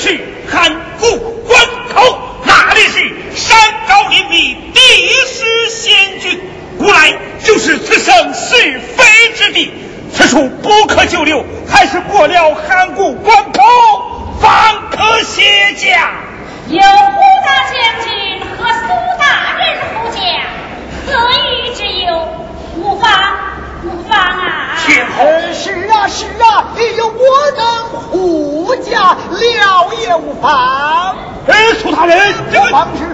去函谷关口，哪里是山高林密、地势险峻，古来就是此生是非之地，此处不可久留，还是过了函谷关口方可歇驾。有胡大将军和苏大人护驾，何以之有？无妨啊！天后是啊，有我等护驾，了也无妨。苏大人，不妨事。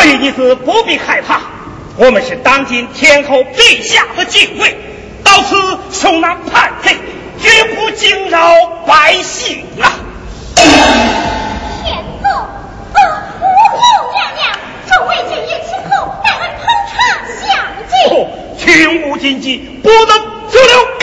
关于一字不必害怕，我们是当今天后陛下的敬畏，到此收纳叛贼，绝不惊扰百姓啊！天纵不胡六娘娘，众位军爷听后，待俺烹茶相祭。哦，群无禁忌，不能久留。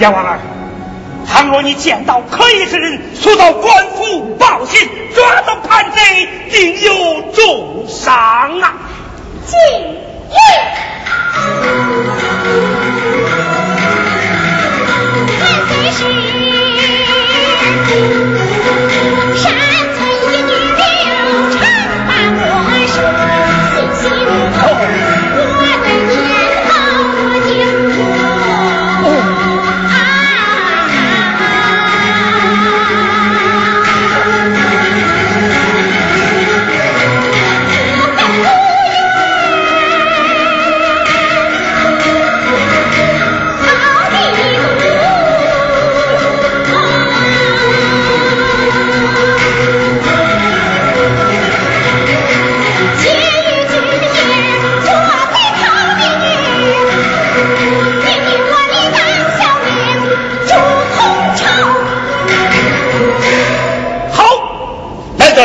杨王二，倘若你见到可疑之人，速到官府报信，抓到叛贼，定有重赏啊！进狱。叛贼是山村一女流产把我说，心心痛。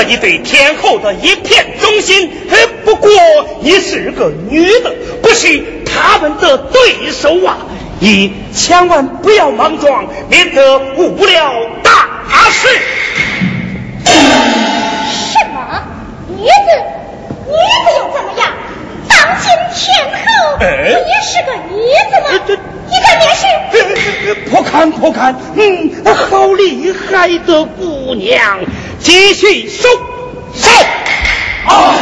你对天后的一片忠心，不过你是个女的，不是他们的对手啊！你千万不要莽撞，免得误了大事。什么女子？女子又怎么样？当今天后，你是个女子吗？你看电视？不看不看，好厉害的姑娘！继续收啊！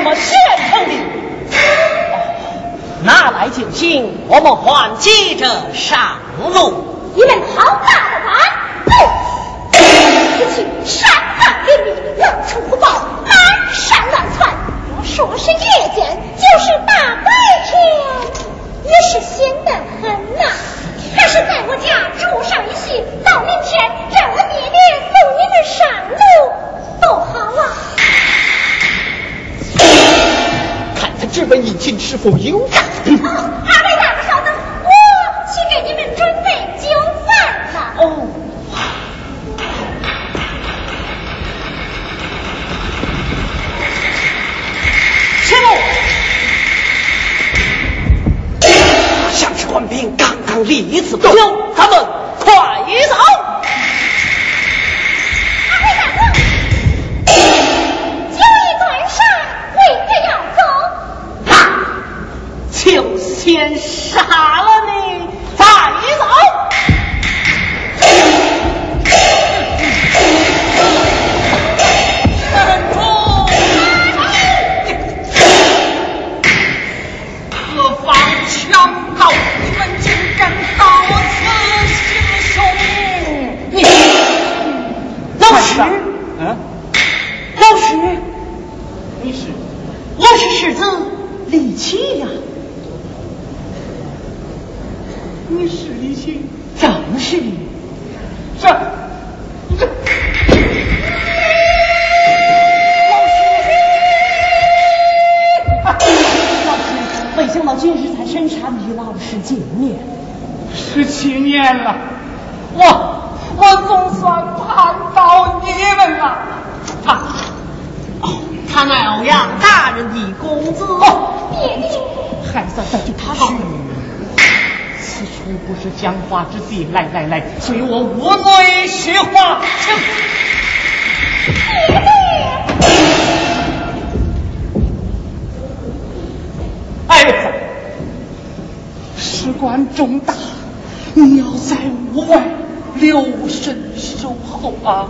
我们献城里，拿来酒精，我们还接着上路。你们好大的玩不此去山上林里弄出虎豹，满山乱窜，不说是越简就是大白天，也是闲得很呐。但是在我家住上一宿，到明天让我你们送你们上路，不好啊！看他质问引进是否有诈。二位大哥稍等，我去给你们准备酒饭了。哦，师傅，像是官兵刚刚离此不久，咱们快走。就先杀了你，再走。站住！何方强盗？你们竟敢到此行凶！你老师，老师，你是？我是世子李七呀。你是李七，怎么是你？这老师，北京老军师才深山与老师见面，17年了，我总算盼到你们了。他那欧阳大人的公子，还算再去他是。此处不是讲话之地，来，随我无罪学话。哎，事关重大，你要在屋外留神守候啊！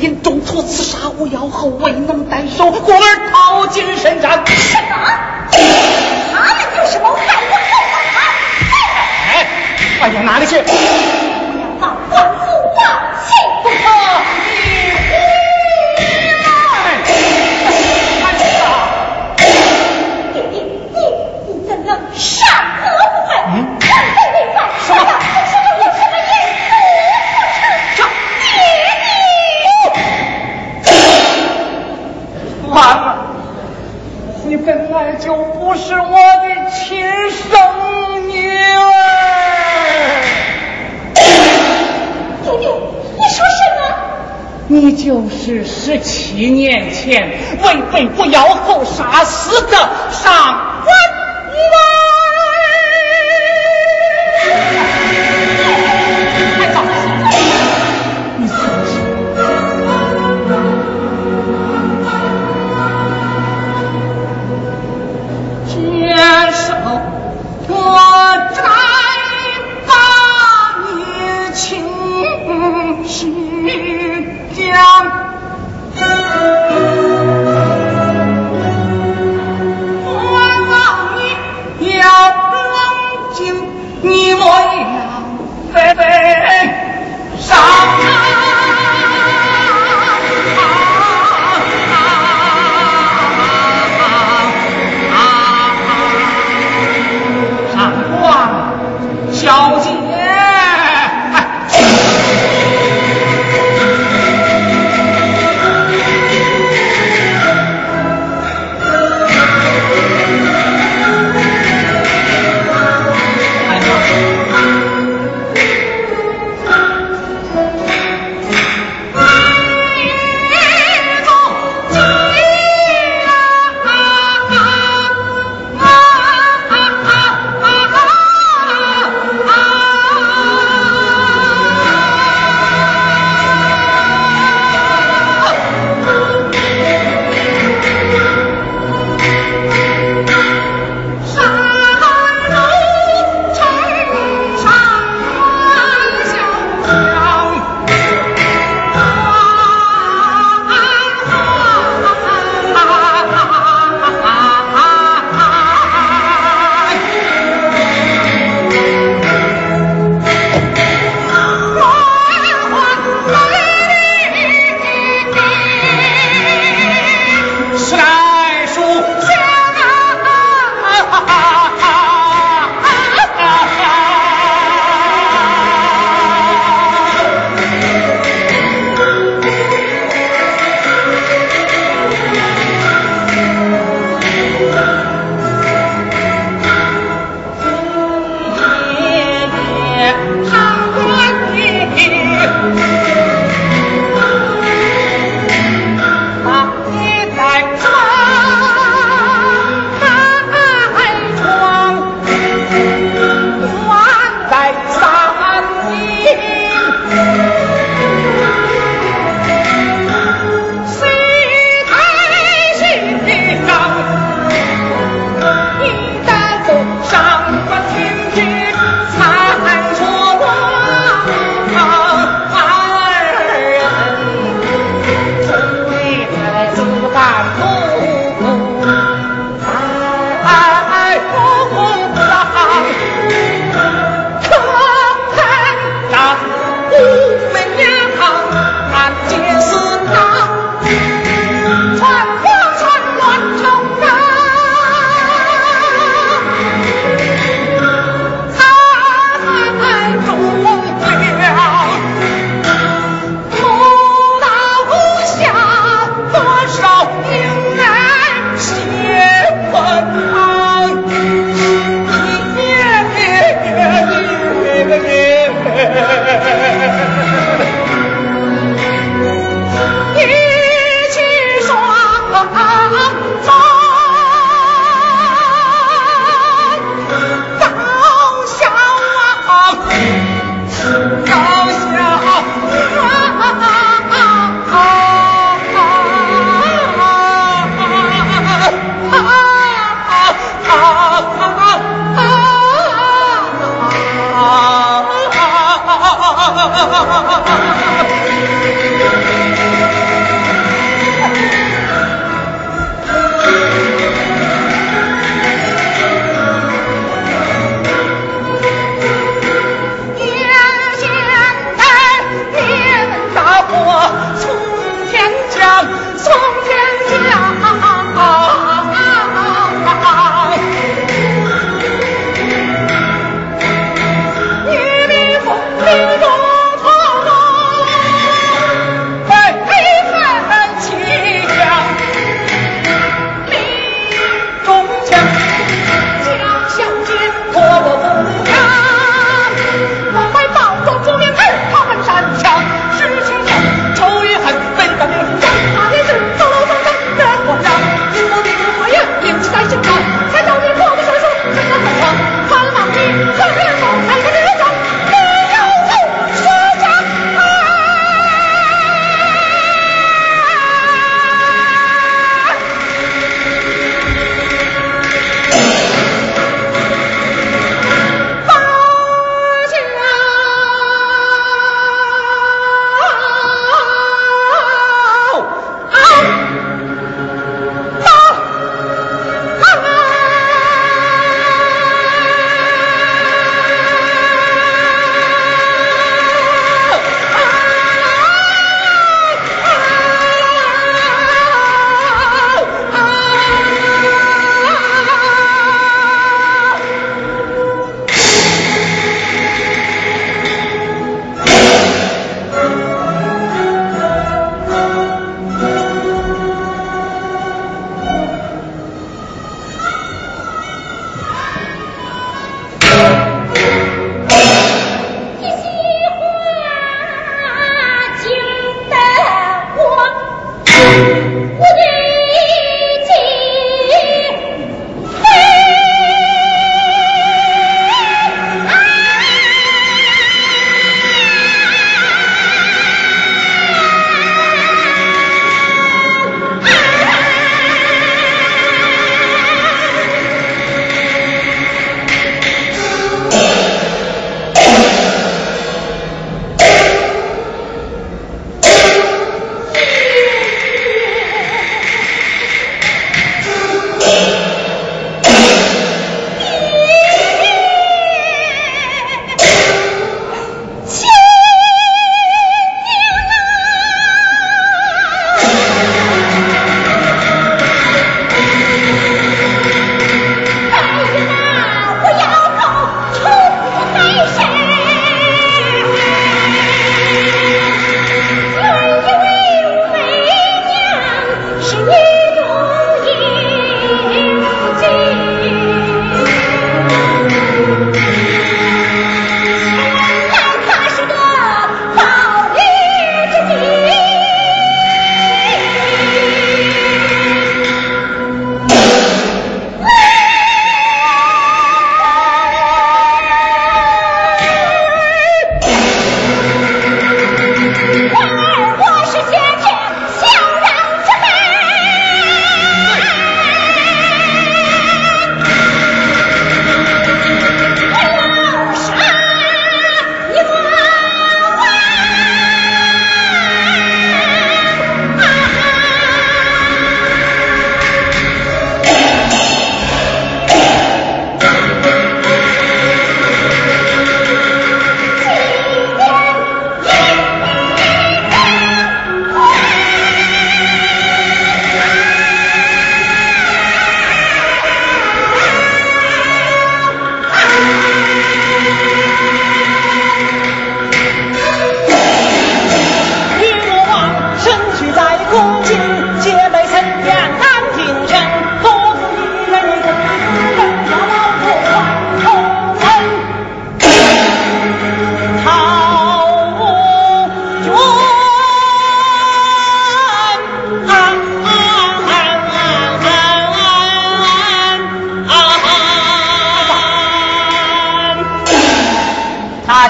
因中途刺杀无妖后，未能代收，故而逃进深山。什么？他们就是谋害我后王！哎呀，哪里去？我要到王府报信。不可！你怎能杀我不悔？什么？你本来就不是我的亲生女儿。爹爹，你说什么？你就是17年前为被不摇后杀死的上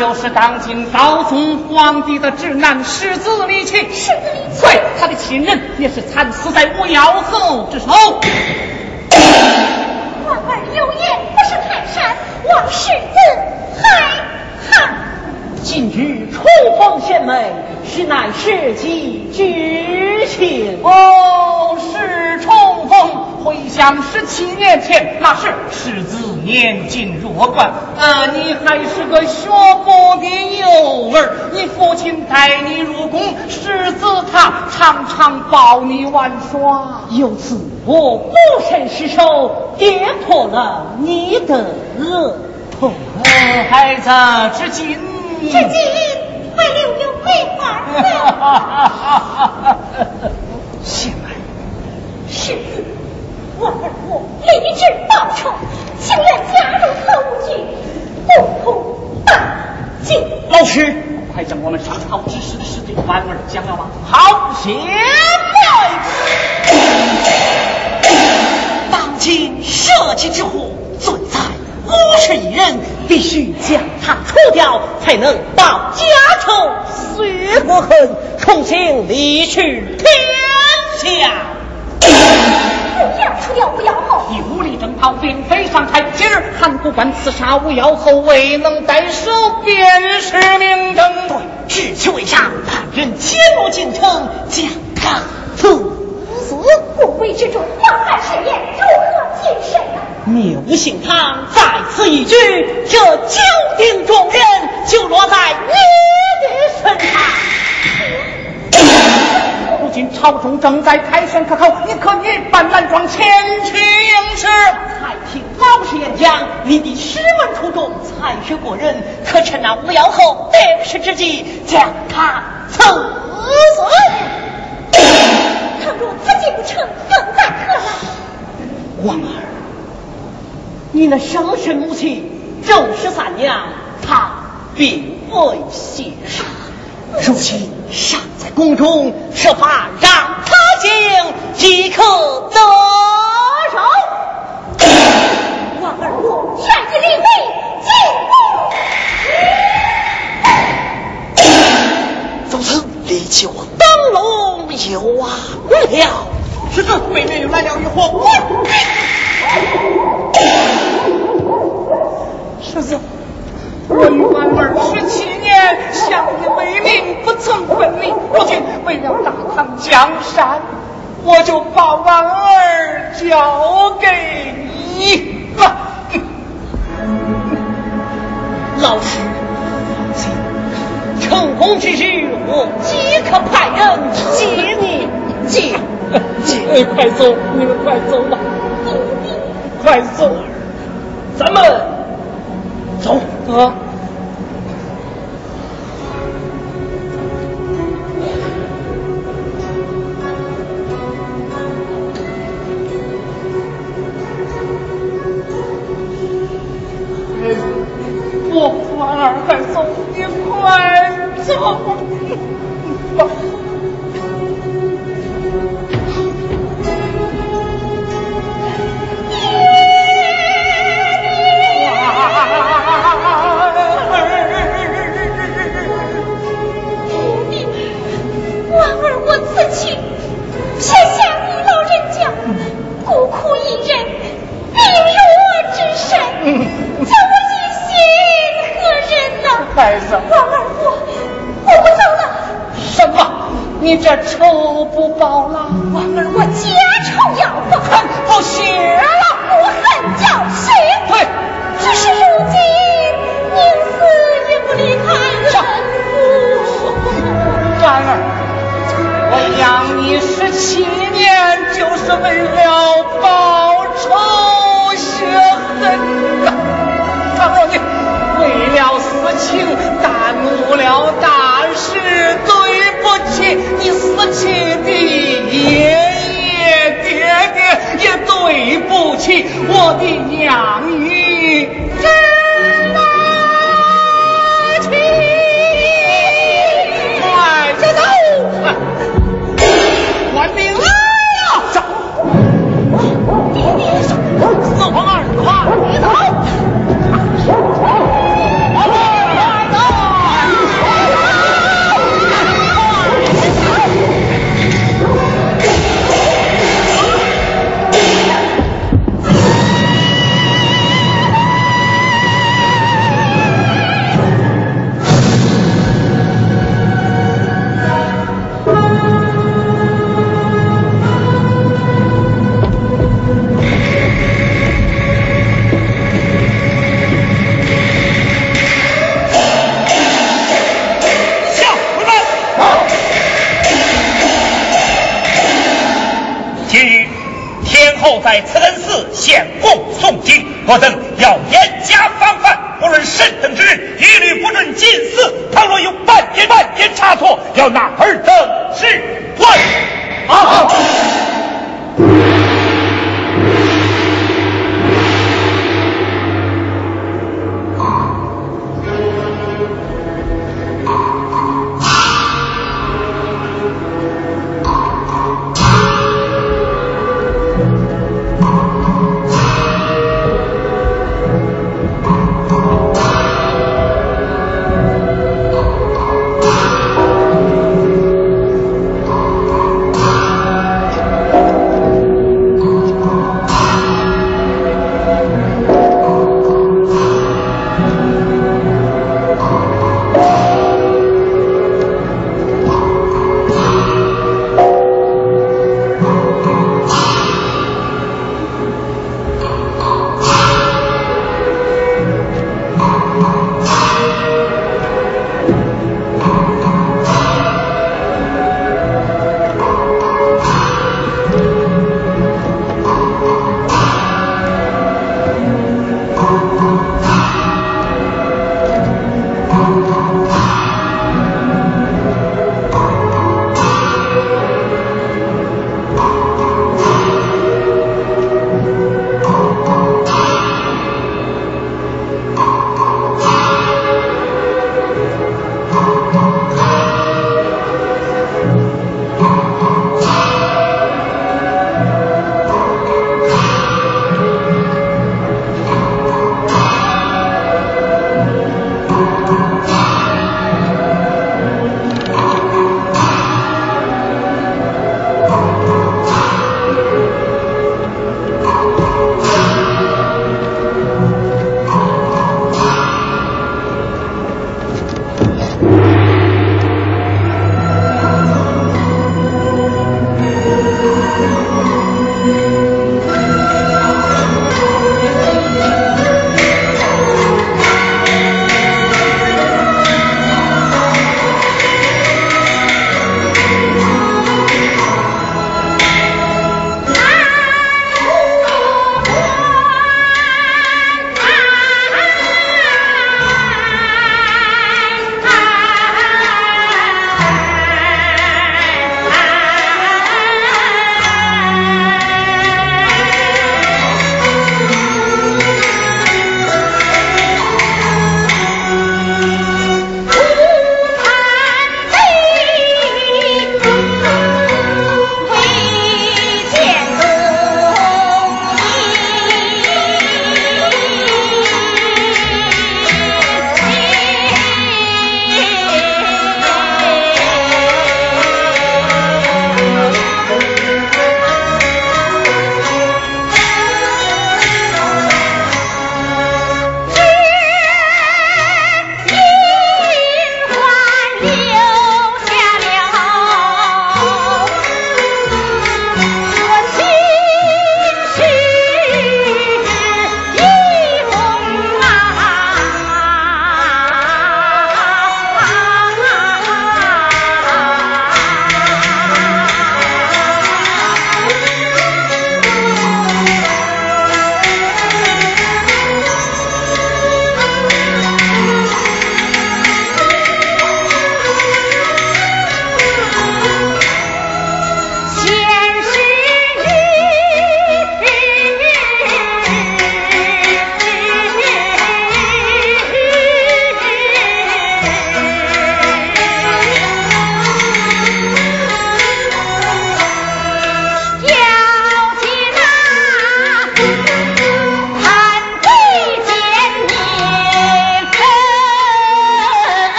就是当今高宗皇帝的智难失自离弃，失自离弃，所以他的情人也是惨死在我妖后之手。皇儿有言，不是泰山，王世子害汉。今日初逢贤美，实乃世纪之情。哦，是重逢。回想17年前，那是世子年近弱冠，你还是个学佛的幼儿，你父亲带你入宫，世子他常常抱你玩耍，由此我不慎失手，跌破了你的额头。孩子，至今还留有桂花色。醒来，世子。我二我立志报仇，情愿加入特务局，共同打击。老师，快将我们上朝之时的事情完而讲了吧。好，贤妹，当今社稷之祸，罪在51人，必须将他除掉，才能报家仇雪国恨，重新离去天下。这样除掉巫妖后，以无力征讨，并非上台。今日汉不管刺杀巫妖后，未能在手，便是明灯。对，智取为上，把人接入京城，将他处死。不归之中，要害事业如何谨慎呢？牛姓汤在此一举，这九鼎重任就落在你的身上。如今朝中正在凯旋可口，你可一板烂妆，前去应试。才听老师演讲，你的师门出众，才学过人，可趁那巫妖后得势之际，将他处死。倘若自己不成，更待何来？王儿，你那生身母亲周十三娘，她并未谢杀，如今尚在宫中，设法让他进，即可得手。王二我善于立威，进步。走此离酒灯笼有啊了。是这北面有来了一伙。世子，我与王儿17年相依为命，不曾分离。如今为了大唐江山，我就把王儿交给你了。老师，成功之时，我即刻派人接你。接，快走！你们快走吧，快走！咱们。走啊！我皇儿在走，你快走吧！你这仇不报了，王儿我家仇要报，恨不雪了，我恨要雪。对，只是如今你死也不离开丈夫。王儿，我养你17年，就是为了报仇雪恨呐。倘若你为了私情，耽误了大事，对。你死去的爷爷爹爹，也对不起我的养育之情。快着走，官兵来了，走！四皇二子，快走！快走！动机，我等要严加防范，不论身等之日，一律不准进寺。倘若有半点差错，要拿尔等治罪。好。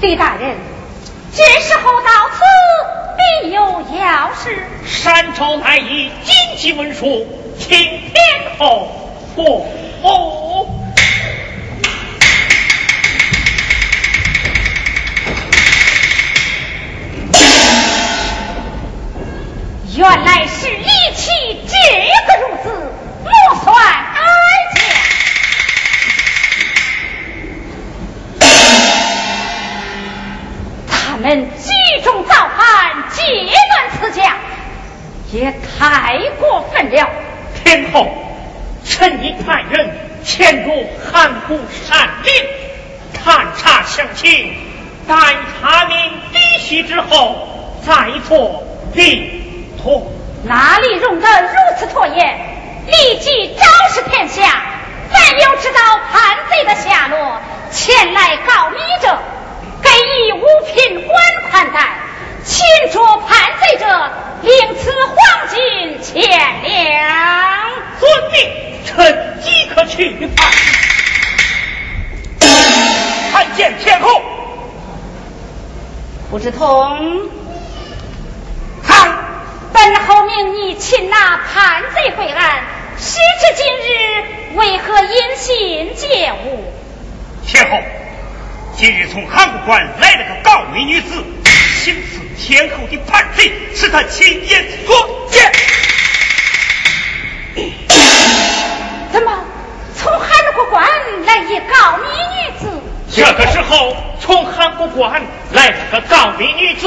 狄大人，今时候到此，必有要事。山州乃以金级文书，请天后过目。原来是李琦这个如子，莫算哀家。他们聚众造反，劫乱此家，也太过分了。天后，臣以派人潜入汉宫山林，探查详情，待查明底细之后，再做定。哪里容得如此拖延，立即昭示天下，凡有知道叛贼的下落前来告密者，给予五品官款待，擒捉叛贼者领赐黄金1,000两。遵命，臣即刻去办。参见天后。不知同看，本侯命你擒拿叛贼回案，时至今日为何因信解误？天后，今日从函谷关来了个高美女子，行刺天后的叛贼是她亲眼所见。怎么从函谷关来一高美女子？这个时候从函谷关来了个高美女子，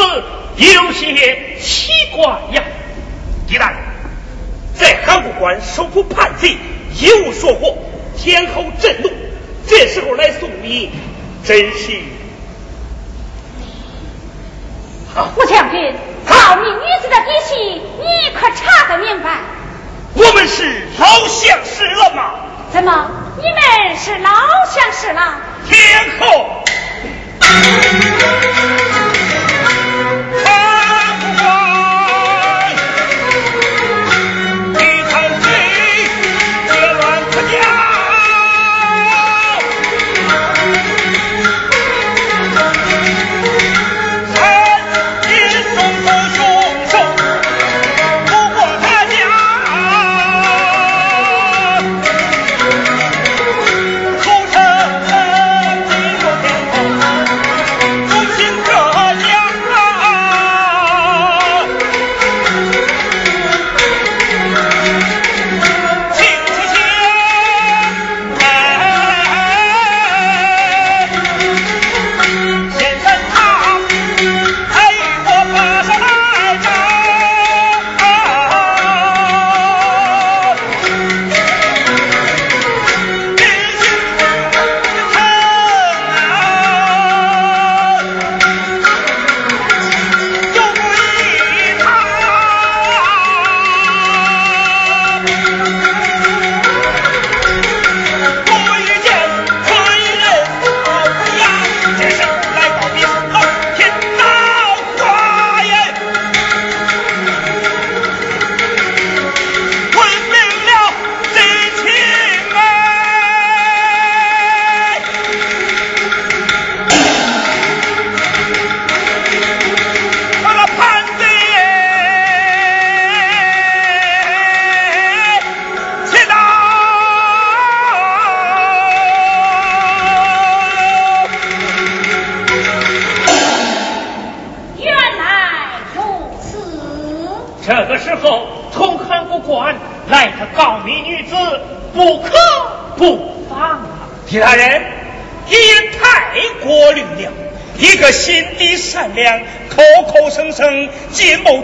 有些奇怪呀。狄大人，在函谷关收捕叛贼一无所获，天后震怒，这时候来送你，真是胡将军，告密女子的底细你可查得明白？我们是老相识了吗？怎么你们是老相识了？天后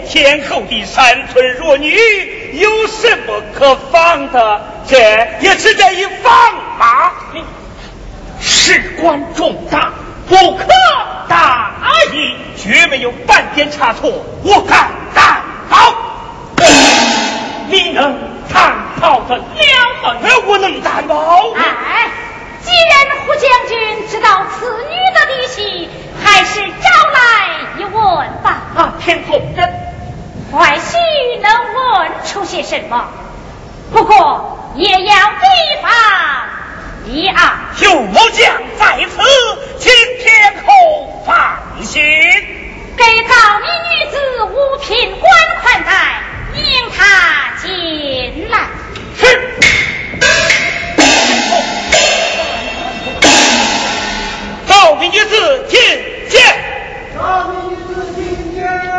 天后的山村弱女有什么可防的？这也只在一放马，事关重大，不可大意，绝没有半点差错，我敢担保。你能担保得了吗？我能担保。哎，既然胡将军知道此女的底细，还是招来一问吧。啊，天后，外婿能问出些什么？不过也要提防一二。有武将在此，请天后发。字进谏，找你一字进谏。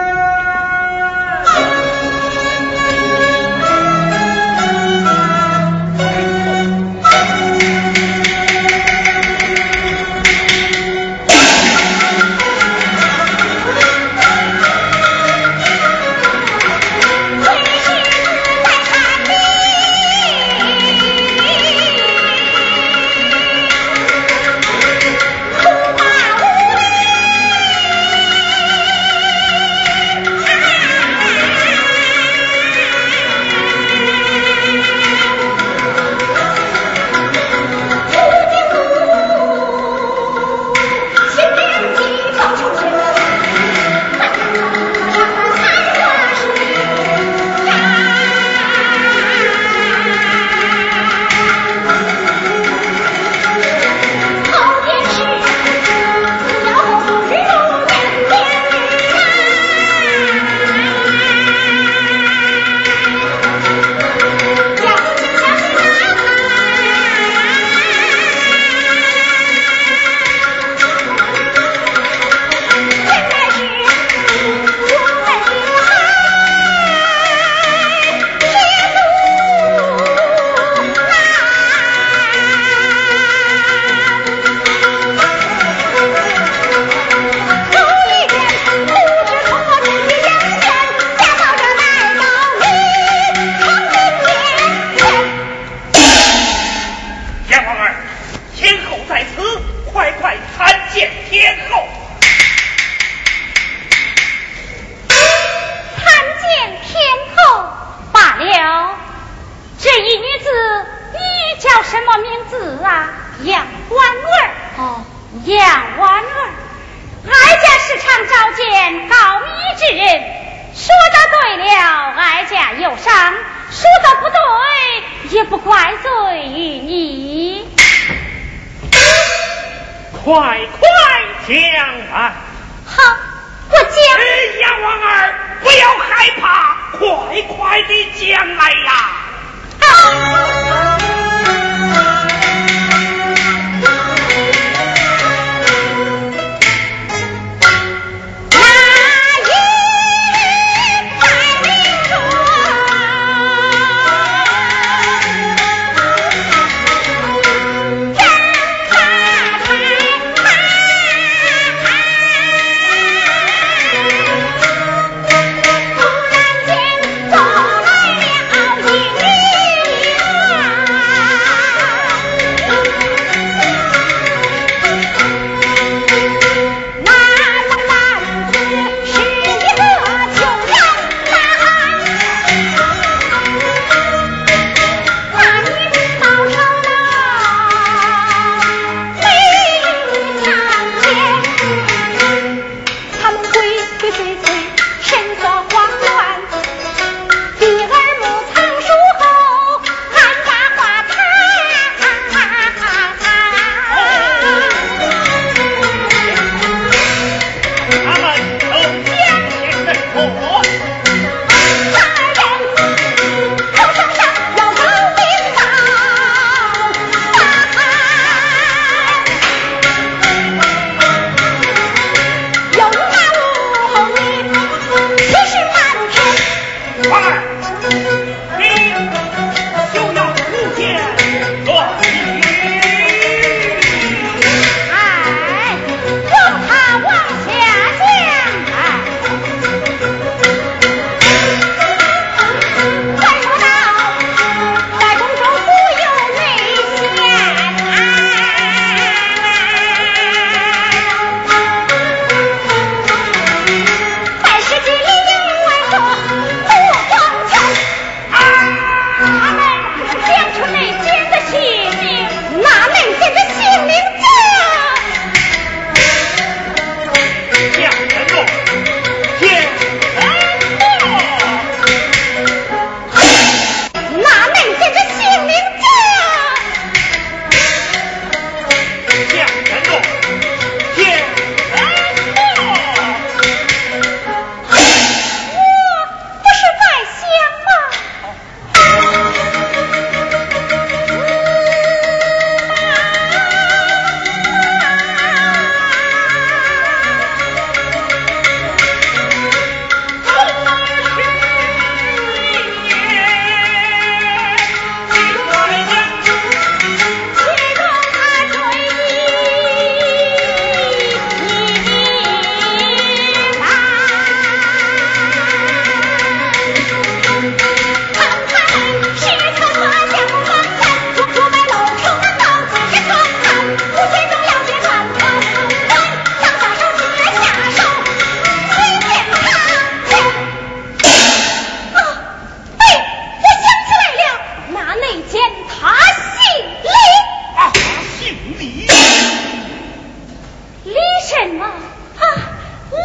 什么啊？你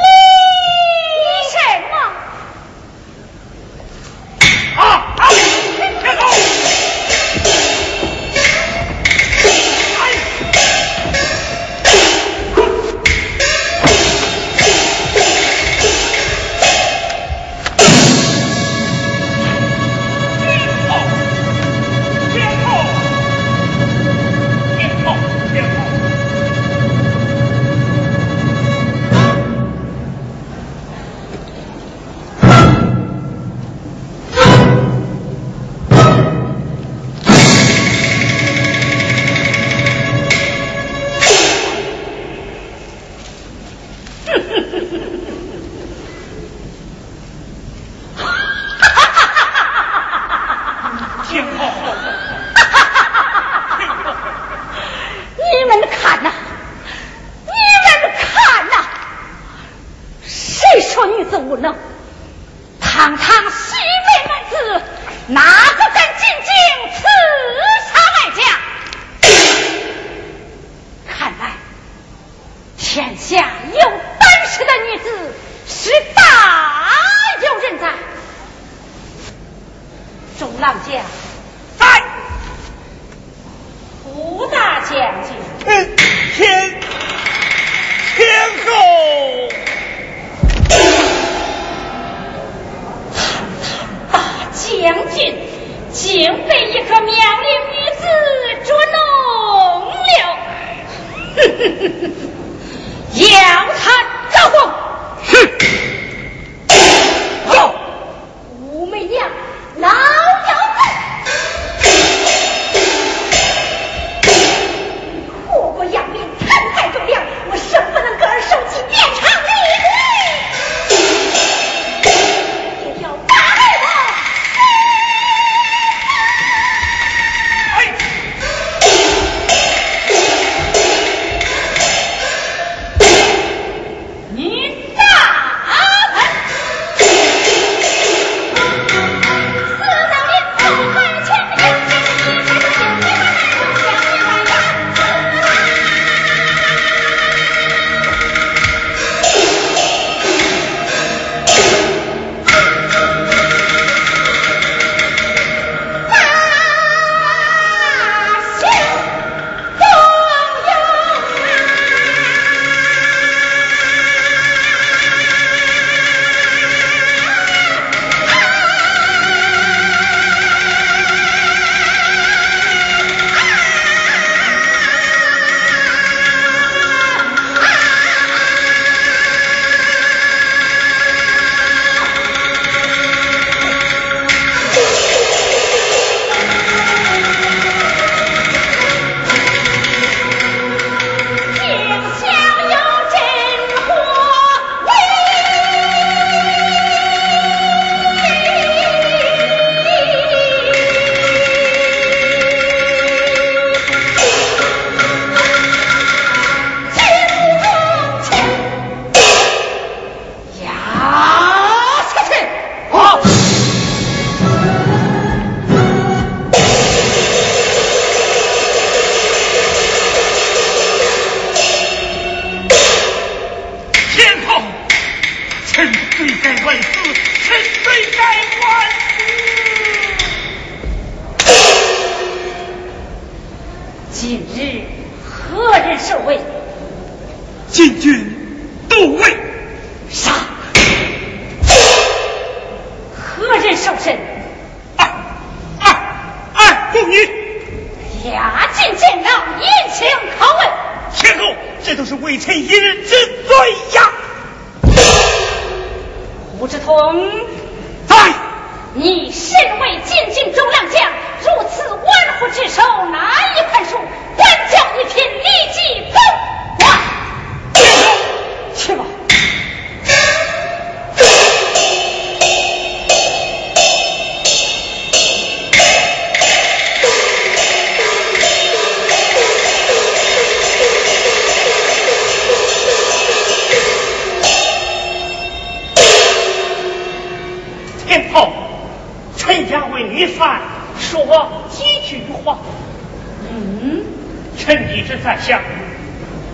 什么？啊！别走！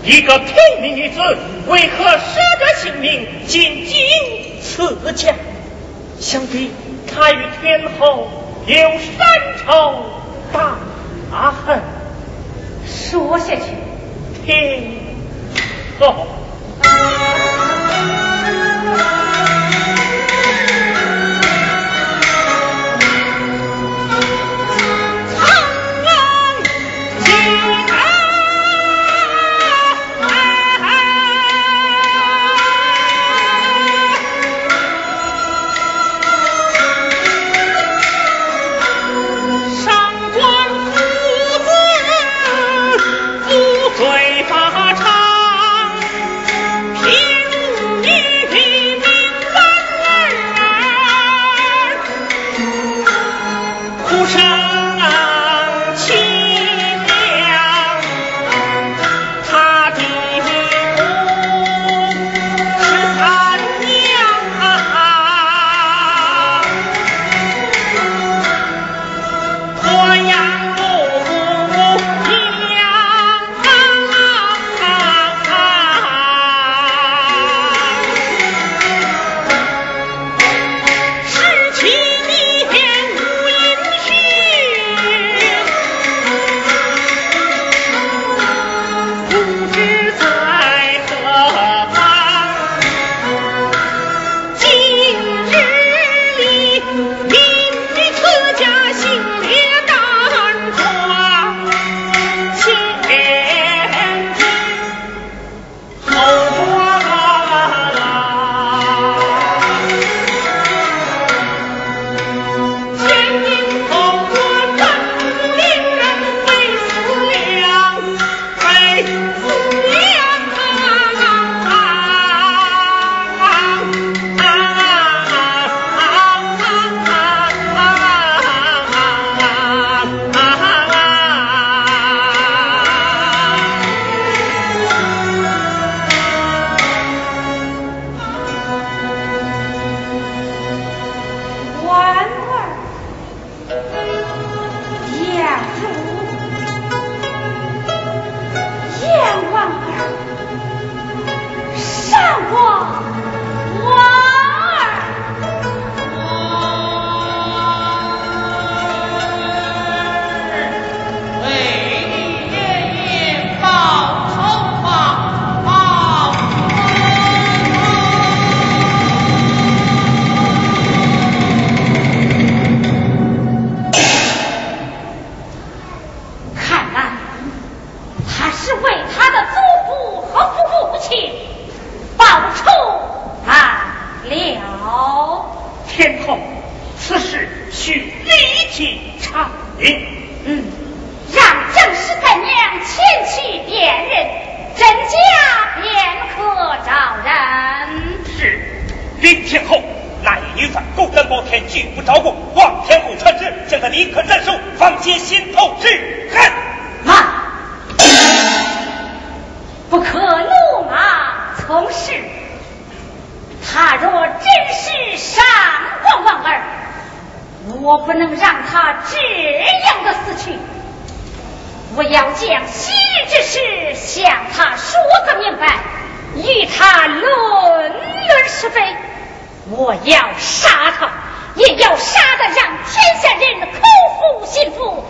一个平民女子为何舍得性命，仅仅此前？想必他与天后有深仇大恨。说下去，天后。要杀他，也要杀得让天下人口诛心服。